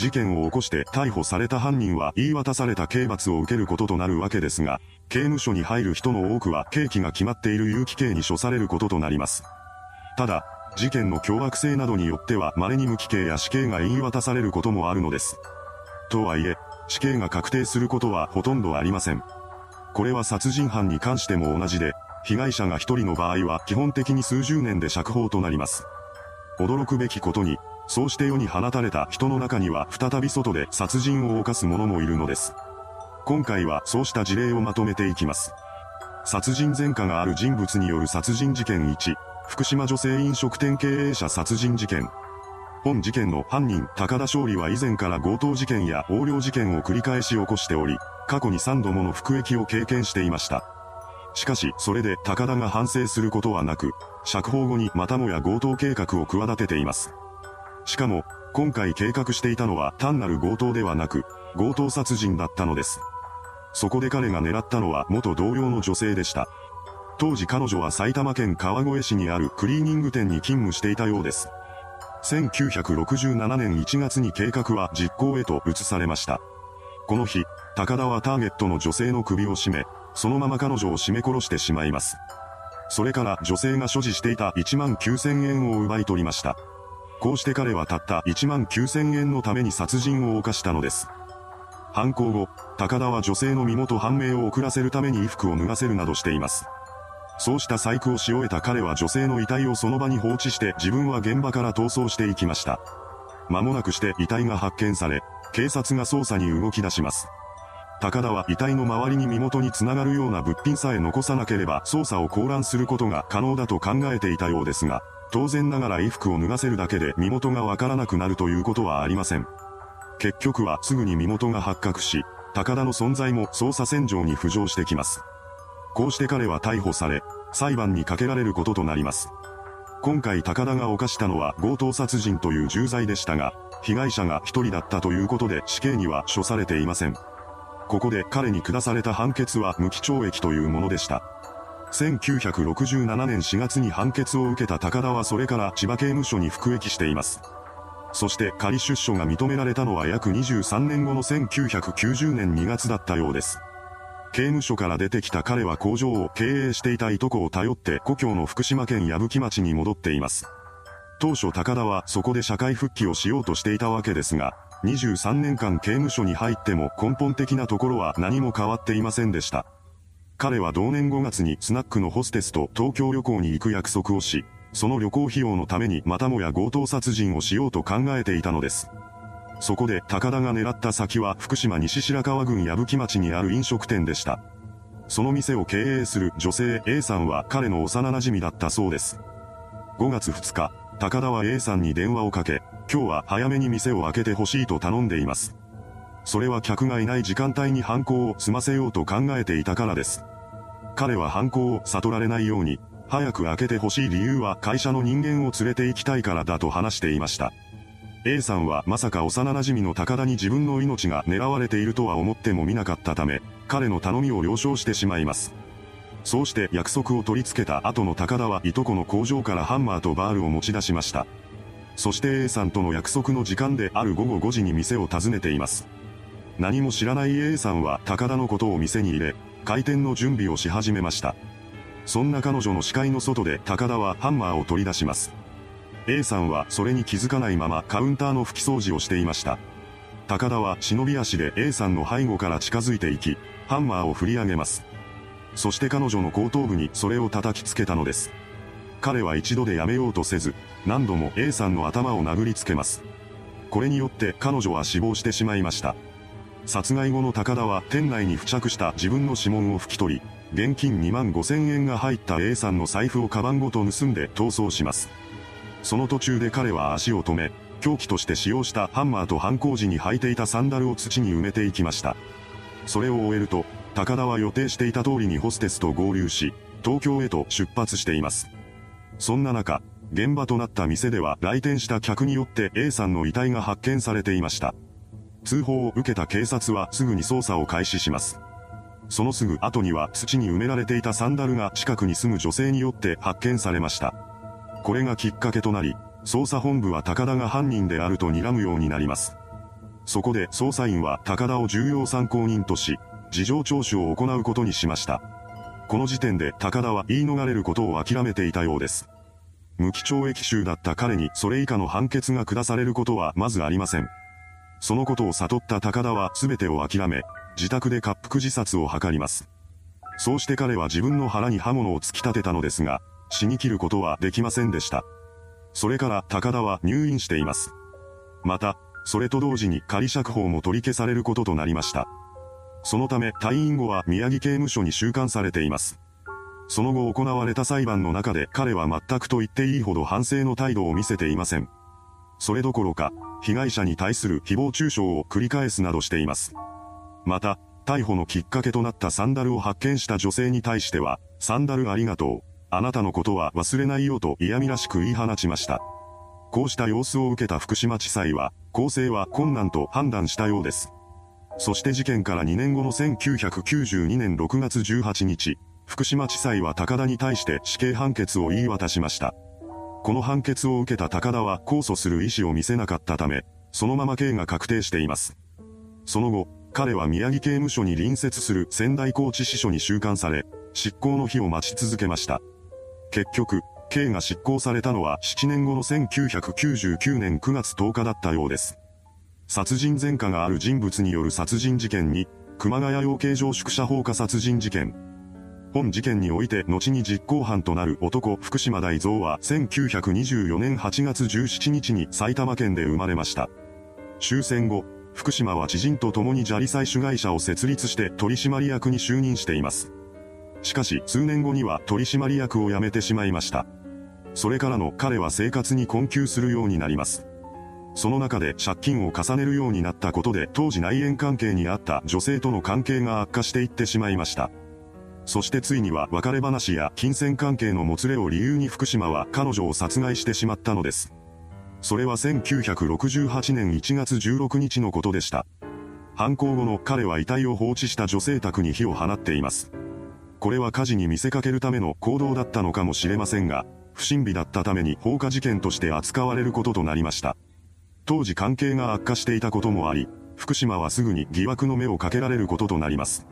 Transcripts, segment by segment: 事件を起こして逮捕された犯人は言い渡された刑罰を受けることとなるわけですが、刑務所に入る人の多くは刑期が決まっている有期刑に処されることとなります。ただ、事件の凶悪性などによっては稀に無期刑や死刑が言い渡されることもあるのです。とはいえ、死刑が確定することはほとんどありません。これは殺人犯に関しても同じで、被害者が一人の場合は基本的に数十年で釈放となります。驚くべきことに、そうして世に放たれた人の中には再び外で殺人を犯す者もいるのです。今回はそうした事例をまとめていきます。殺人前科がある人物による殺人事件1、福島女性飲食店経営者殺人事件。本事件の犯人、高田勝利は以前から強盗事件や横領事件を繰り返し起こしており、過去に3度もの服役を経験していました。しかし、それで高田が反省することはなく、釈放後にまたもや強盗計画を企てています。しかも、今回計画していたのは単なる強盗ではなく、強盗殺人だったのです。そこで彼が狙ったのは元同僚の女性でした。当時彼女は埼玉県川越市にあるクリーニング店に勤務していたようです。1967年1月に計画は実行へと移されました。この日、高田はターゲットの女性の首を絞め、そのまま彼女を絞め殺してしまいます。それから女性が所持していた1万9000円を奪い取りました。こうして彼はたった1万9000円のために殺人を犯したのです。犯行後、高田は女性の身元判明を遅らせるために衣服を脱がせるなどしています。そうした細工をし終えた彼は女性の遺体をその場に放置して自分は現場から逃走していきました。間もなくして遺体が発見され、警察が捜査に動き出します。高田は遺体の周りに身元につながるような物品さえ残さなければ捜査を混乱することが可能だと考えていたようですが、当然ながら衣服を脱がせるだけで身元がわからなくなるということはありません。結局はすぐに身元が発覚し、高田の存在も捜査線上に浮上してきます。こうして彼は逮捕され、裁判にかけられることとなります。今回高田が犯したのは強盗殺人という重罪でしたが、被害者が一人だったということで死刑には処されていません。ここで彼に下された判決は無期懲役というものでした。1967年4月に判決を受けた高田はそれから千葉刑務所に服役しています。そして仮出所が認められたのは約23年後の1990年2月だったようです。刑務所から出てきた彼は工場を経営していたいとこを頼って故郷の福島県矢吹町に戻っています。当初高田はそこで社会復帰をしようとしていたわけですが、23年間刑務所に入っても根本的なところは何も変わっていませんでした。彼は同年5月にスナックのホステスと東京旅行に行く約束をし、その旅行費用のためにまたもや強盗殺人をしようと考えていたのです。そこで高田が狙った先は福島西白川郡矢吹町にある飲食店でした。その店を経営する女性 A さんは彼の幼馴染だったそうです。5月2日、高田は A さんに電話をかけ、今日は早めに店を開けてほしいと頼んでいます。それは客がいない時間帯に犯行を済ませようと考えていたからです。彼は犯行を悟られないように、早く開けてほしい理由は会社の人間を連れて行きたいからだと話していました。A さんはまさか幼馴染の高田に自分の命が狙われているとは思ってもみなかったため、彼の頼みを了承してしまいます。そうして約束を取り付けた後の高田はいとこの工場からハンマーとバールを持ち出しました。そして A さんとの約束の時間である午後5時に店を訪ねています。何も知らない A さんは高田のことを店に入れ、開店の準備をし始めました。そんな彼女の視界の外で高田はハンマーを取り出します。A さんはそれに気づかないままカウンターの拭き掃除をしていました。高田は忍び足で A さんの背後から近づいていき、ハンマーを振り上げます。そして彼女の後頭部にそれを叩きつけたのです。彼は一度でやめようとせず、何度も A さんの頭を殴りつけます。これによって彼女は死亡してしまいました。殺害後の高田は店内に付着した自分の指紋を拭き取り、現金2万5000円が入った A さんの財布をカバンごと盗んで逃走します。その途中で彼は足を止め、凶器として使用したハンマーと犯行時に履いていたサンダルを土に埋めていきました。それを終えると、高田は予定していた通りにホステスと合流し、東京へと出発しています。そんな中、現場となった店では来店した客によって A さんの遺体が発見されていました。通報を受けた警察はすぐに捜査を開始します。そのすぐ後には土に埋められていたサンダルが近くに住む女性によって発見されました。これがきっかけとなり、捜査本部は高田が犯人であると睨むようになります。そこで捜査員は高田を重要参考人とし、事情聴取を行うことにしました。この時点で高田は言い逃れることを諦めていたようです。無期懲役囚だった彼にそれ以下の判決が下されることはまずありません。そのことを悟った高田は全てを諦め、自宅で割腹自殺を図ります。そうして彼は自分の腹に刃物を突き立てたのですが、死に切ることはできませんでした。それから高田は入院しています。また、それと同時に仮釈放も取り消されることとなりました。そのため退院後は宮城刑務所に収監されています。その後行われた裁判の中で彼は全くと言っていいほど反省の態度を見せていません。それどころか、被害者に対する誹謗中傷を繰り返すなどしています。また、逮捕のきっかけとなったサンダルを発見した女性に対しては、サンダルありがとう。あなたのことは忘れないよと嫌味らしく言い放ちました。こうした様子を受けた福島地裁は、更生は困難と判断したようです。そして事件から2年後の1992年6月18日、福島地裁は高田に対して死刑判決を言い渡しました。この判決を受けた高田は控訴する意思を見せなかったため、そのまま刑が確定しています。その後、彼は宮城刑務所に隣接する仙台拘置支所に収監され、執行の日を待ち続けました。結局、刑が執行されたのは7年後の1999年9月10日だったようです。殺人前科がある人物による殺人事件に、熊谷養鶏場宿舎放火殺人事件。本事件において後に実行犯となる男福島大蔵は1924年8月17日に埼玉県で生まれました。終戦後、福島は知人と共に砂利採取会社を設立して取締役に就任しています。しかし数年後には取締役を辞めてしまいました。それからの彼は生活に困窮するようになります。その中で借金を重ねるようになったことで当時内縁関係にあった女性との関係が悪化していってしまいました。そしてついには別れ話や金銭関係のもつれを理由に福島は彼女を殺害してしまったのです。それは1968年1月16日のことでした。犯行後の彼は遺体を放置した女性宅に火を放っています。これは火事に見せかけるための行動だったのかもしれませんが、不審火だったために放火事件として扱われることとなりました。当時関係が悪化していたこともあり、福島はすぐに疑惑の目をかけられることとなります。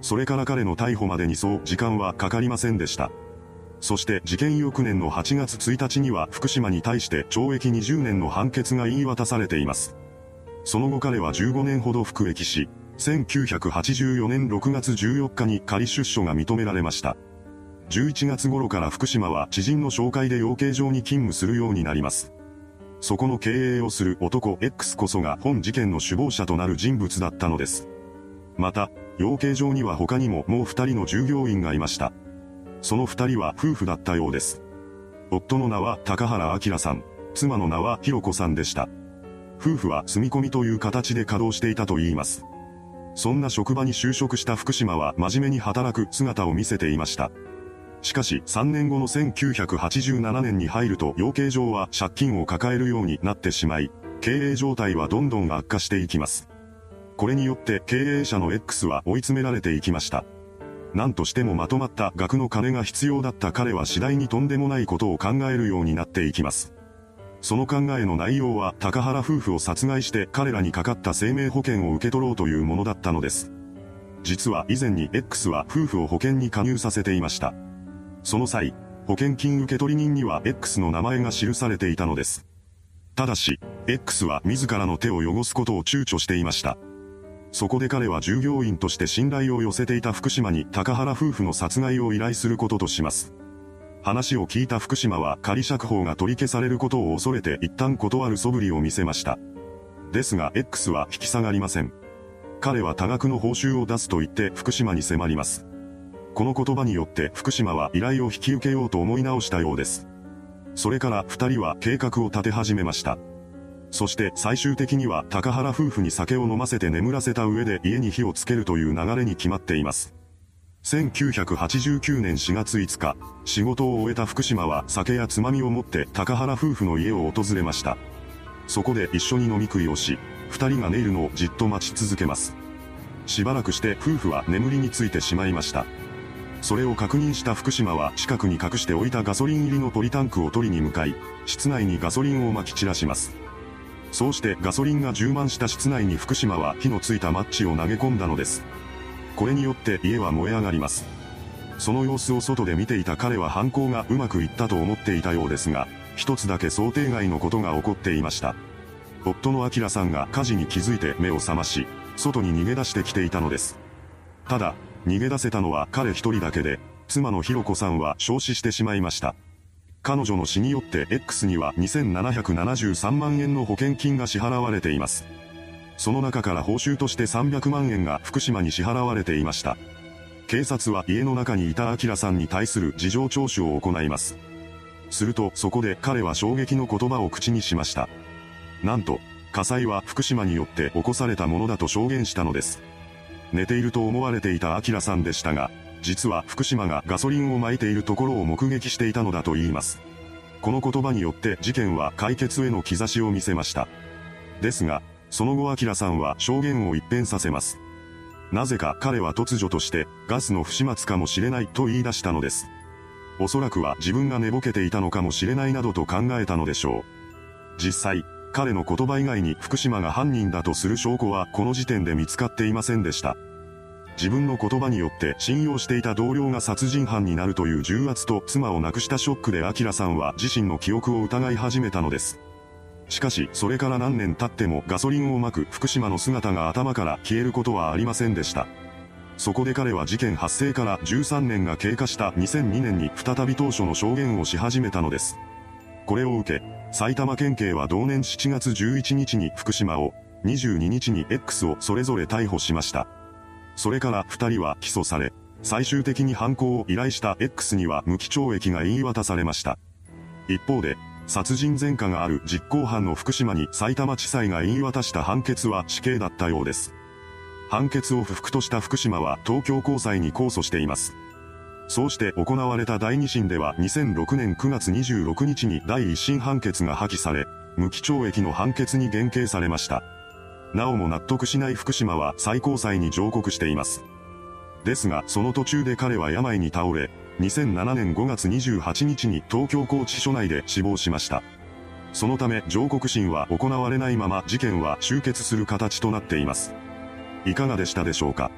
それから彼の逮捕までにそう時間はかかりませんでした。そして事件翌年の8月1日には福島に対して懲役20年の判決が言い渡されています。その後彼は15年ほど服役し、1984年6月14日に仮出所が認められました。11月頃から福島は知人の紹介で養鶏場に勤務するようになります。そこの経営をする男 X こそが本事件の首謀者となる人物だったのです。また、養鶏場には他にもう2人の従業員がいました。その2人は夫婦だったようです。夫の名は高原明さん、妻の名はひろ子さんでした。夫婦は住み込みという形で稼働していたといいます。そんな職場に就職した福島は真面目に働く姿を見せていました。しかし3年後の1987年に入ると養鶏場は借金を抱えるようになってしまい、経営状態はどんどん悪化していきます。これによって経営者の X は追い詰められていきました。何としてもまとまった額の金が必要だった彼は次第にとんでもないことを考えるようになっていきます。その考えの内容は高原夫婦を殺害して彼らにかかった生命保険を受け取ろうというものだったのです。実は以前に X は夫婦を保険に加入させていました。その際、保険金受取人には X の名前が記されていたのです。ただし、X は自らの手を汚すことを躊躇していました。そこで彼は従業員として信頼を寄せていた福島に高原夫婦の殺害を依頼することとします。話を聞いた福島は仮釈放が取り消されることを恐れて一旦断る素振りを見せました。ですが X は引き下がりません。彼は多額の報酬を出すと言って福島に迫ります。この言葉によって福島は依頼を引き受けようと思い直したようです。それから二人は計画を立て始めました。そして最終的には高原夫婦に酒を飲ませて眠らせた上で家に火をつけるという流れに決まっています。1989年4月5日、仕事を終えた福島は酒やつまみを持って高原夫婦の家を訪れました。そこで一緒に飲み食いをし、二人が寝るのをじっと待ち続けます。しばらくして夫婦は眠りについてしまいました。それを確認した福島は近くに隠しておいたガソリン入りのポリタンクを取りに向かい、室内にガソリンを撒き散らします。そうしてガソリンが充満した室内に福島は火のついたマッチを投げ込んだのです。これによって家は燃え上がります。その様子を外で見ていた彼は犯行がうまくいったと思っていたようですが、一つだけ想定外のことが起こっていました。夫の明さんが火事に気づいて目を覚まし、外に逃げ出してきていたのです。ただ、逃げ出せたのは彼一人だけで、妻の弘子さんは焼死してしまいました。彼女の死によって X には2773万円の保険金が支払われています。その中から報酬として300万円が福島に支払われていました。警察は家の中にいた明さんに対する事情聴取を行います。するとそこで彼は衝撃の言葉を口にしました。なんと、火災は福島によって起こされたものだと証言したのです。寝ていると思われていた明さんでしたが、実は福島がガソリンを撒いているところを目撃していたのだと言います。この言葉によって事件は解決への兆しを見せました。ですが、その後明さんは証言を一変させます。なぜか彼は突如としてガスの不始末かもしれないと言い出したのです。おそらくは自分が寝ぼけていたのかもしれないなどと考えたのでしょう。実際、彼の言葉以外に福島が犯人だとする証拠はこの時点で見つかっていませんでした。自分の言葉によって信用していた同僚が殺人犯になるという重圧と妻を亡くしたショックで明さんは自身の記憶を疑い始めたのです。しかしそれから何年経ってもガソリンを撒く福島の姿が頭から消えることはありませんでした。そこで彼は事件発生から13年が経過した2002年に再び当初の証言をし始めたのです。これを受け、埼玉県警は同年7月11日に福島を、22日に X をそれぞれ逮捕しました。それから2人は起訴され、最終的に犯行を依頼した X には無期懲役が言い渡されました。一方で、殺人前科がある実行犯の福島に埼玉地裁が言い渡した判決は死刑だったようです。判決を不服とした福島は東京高裁に控訴しています。そうして行われた第2審では2006年9月26日に第1審判決が破棄され、無期懲役の判決に減刑されました。なおも納得しない福島は最高裁に上告しています。ですが、その途中で彼は病に倒れ、2007年5月28日に東京拘置所内で死亡しました。そのため上告審は行われないまま事件は終結する形となっています。いかがでしたでしょうか。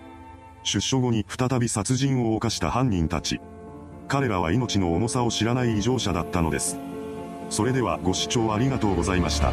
出所後に再び殺人を犯した犯人たち。彼らは命の重さを知らない異常者だったのです。それではご視聴ありがとうございました。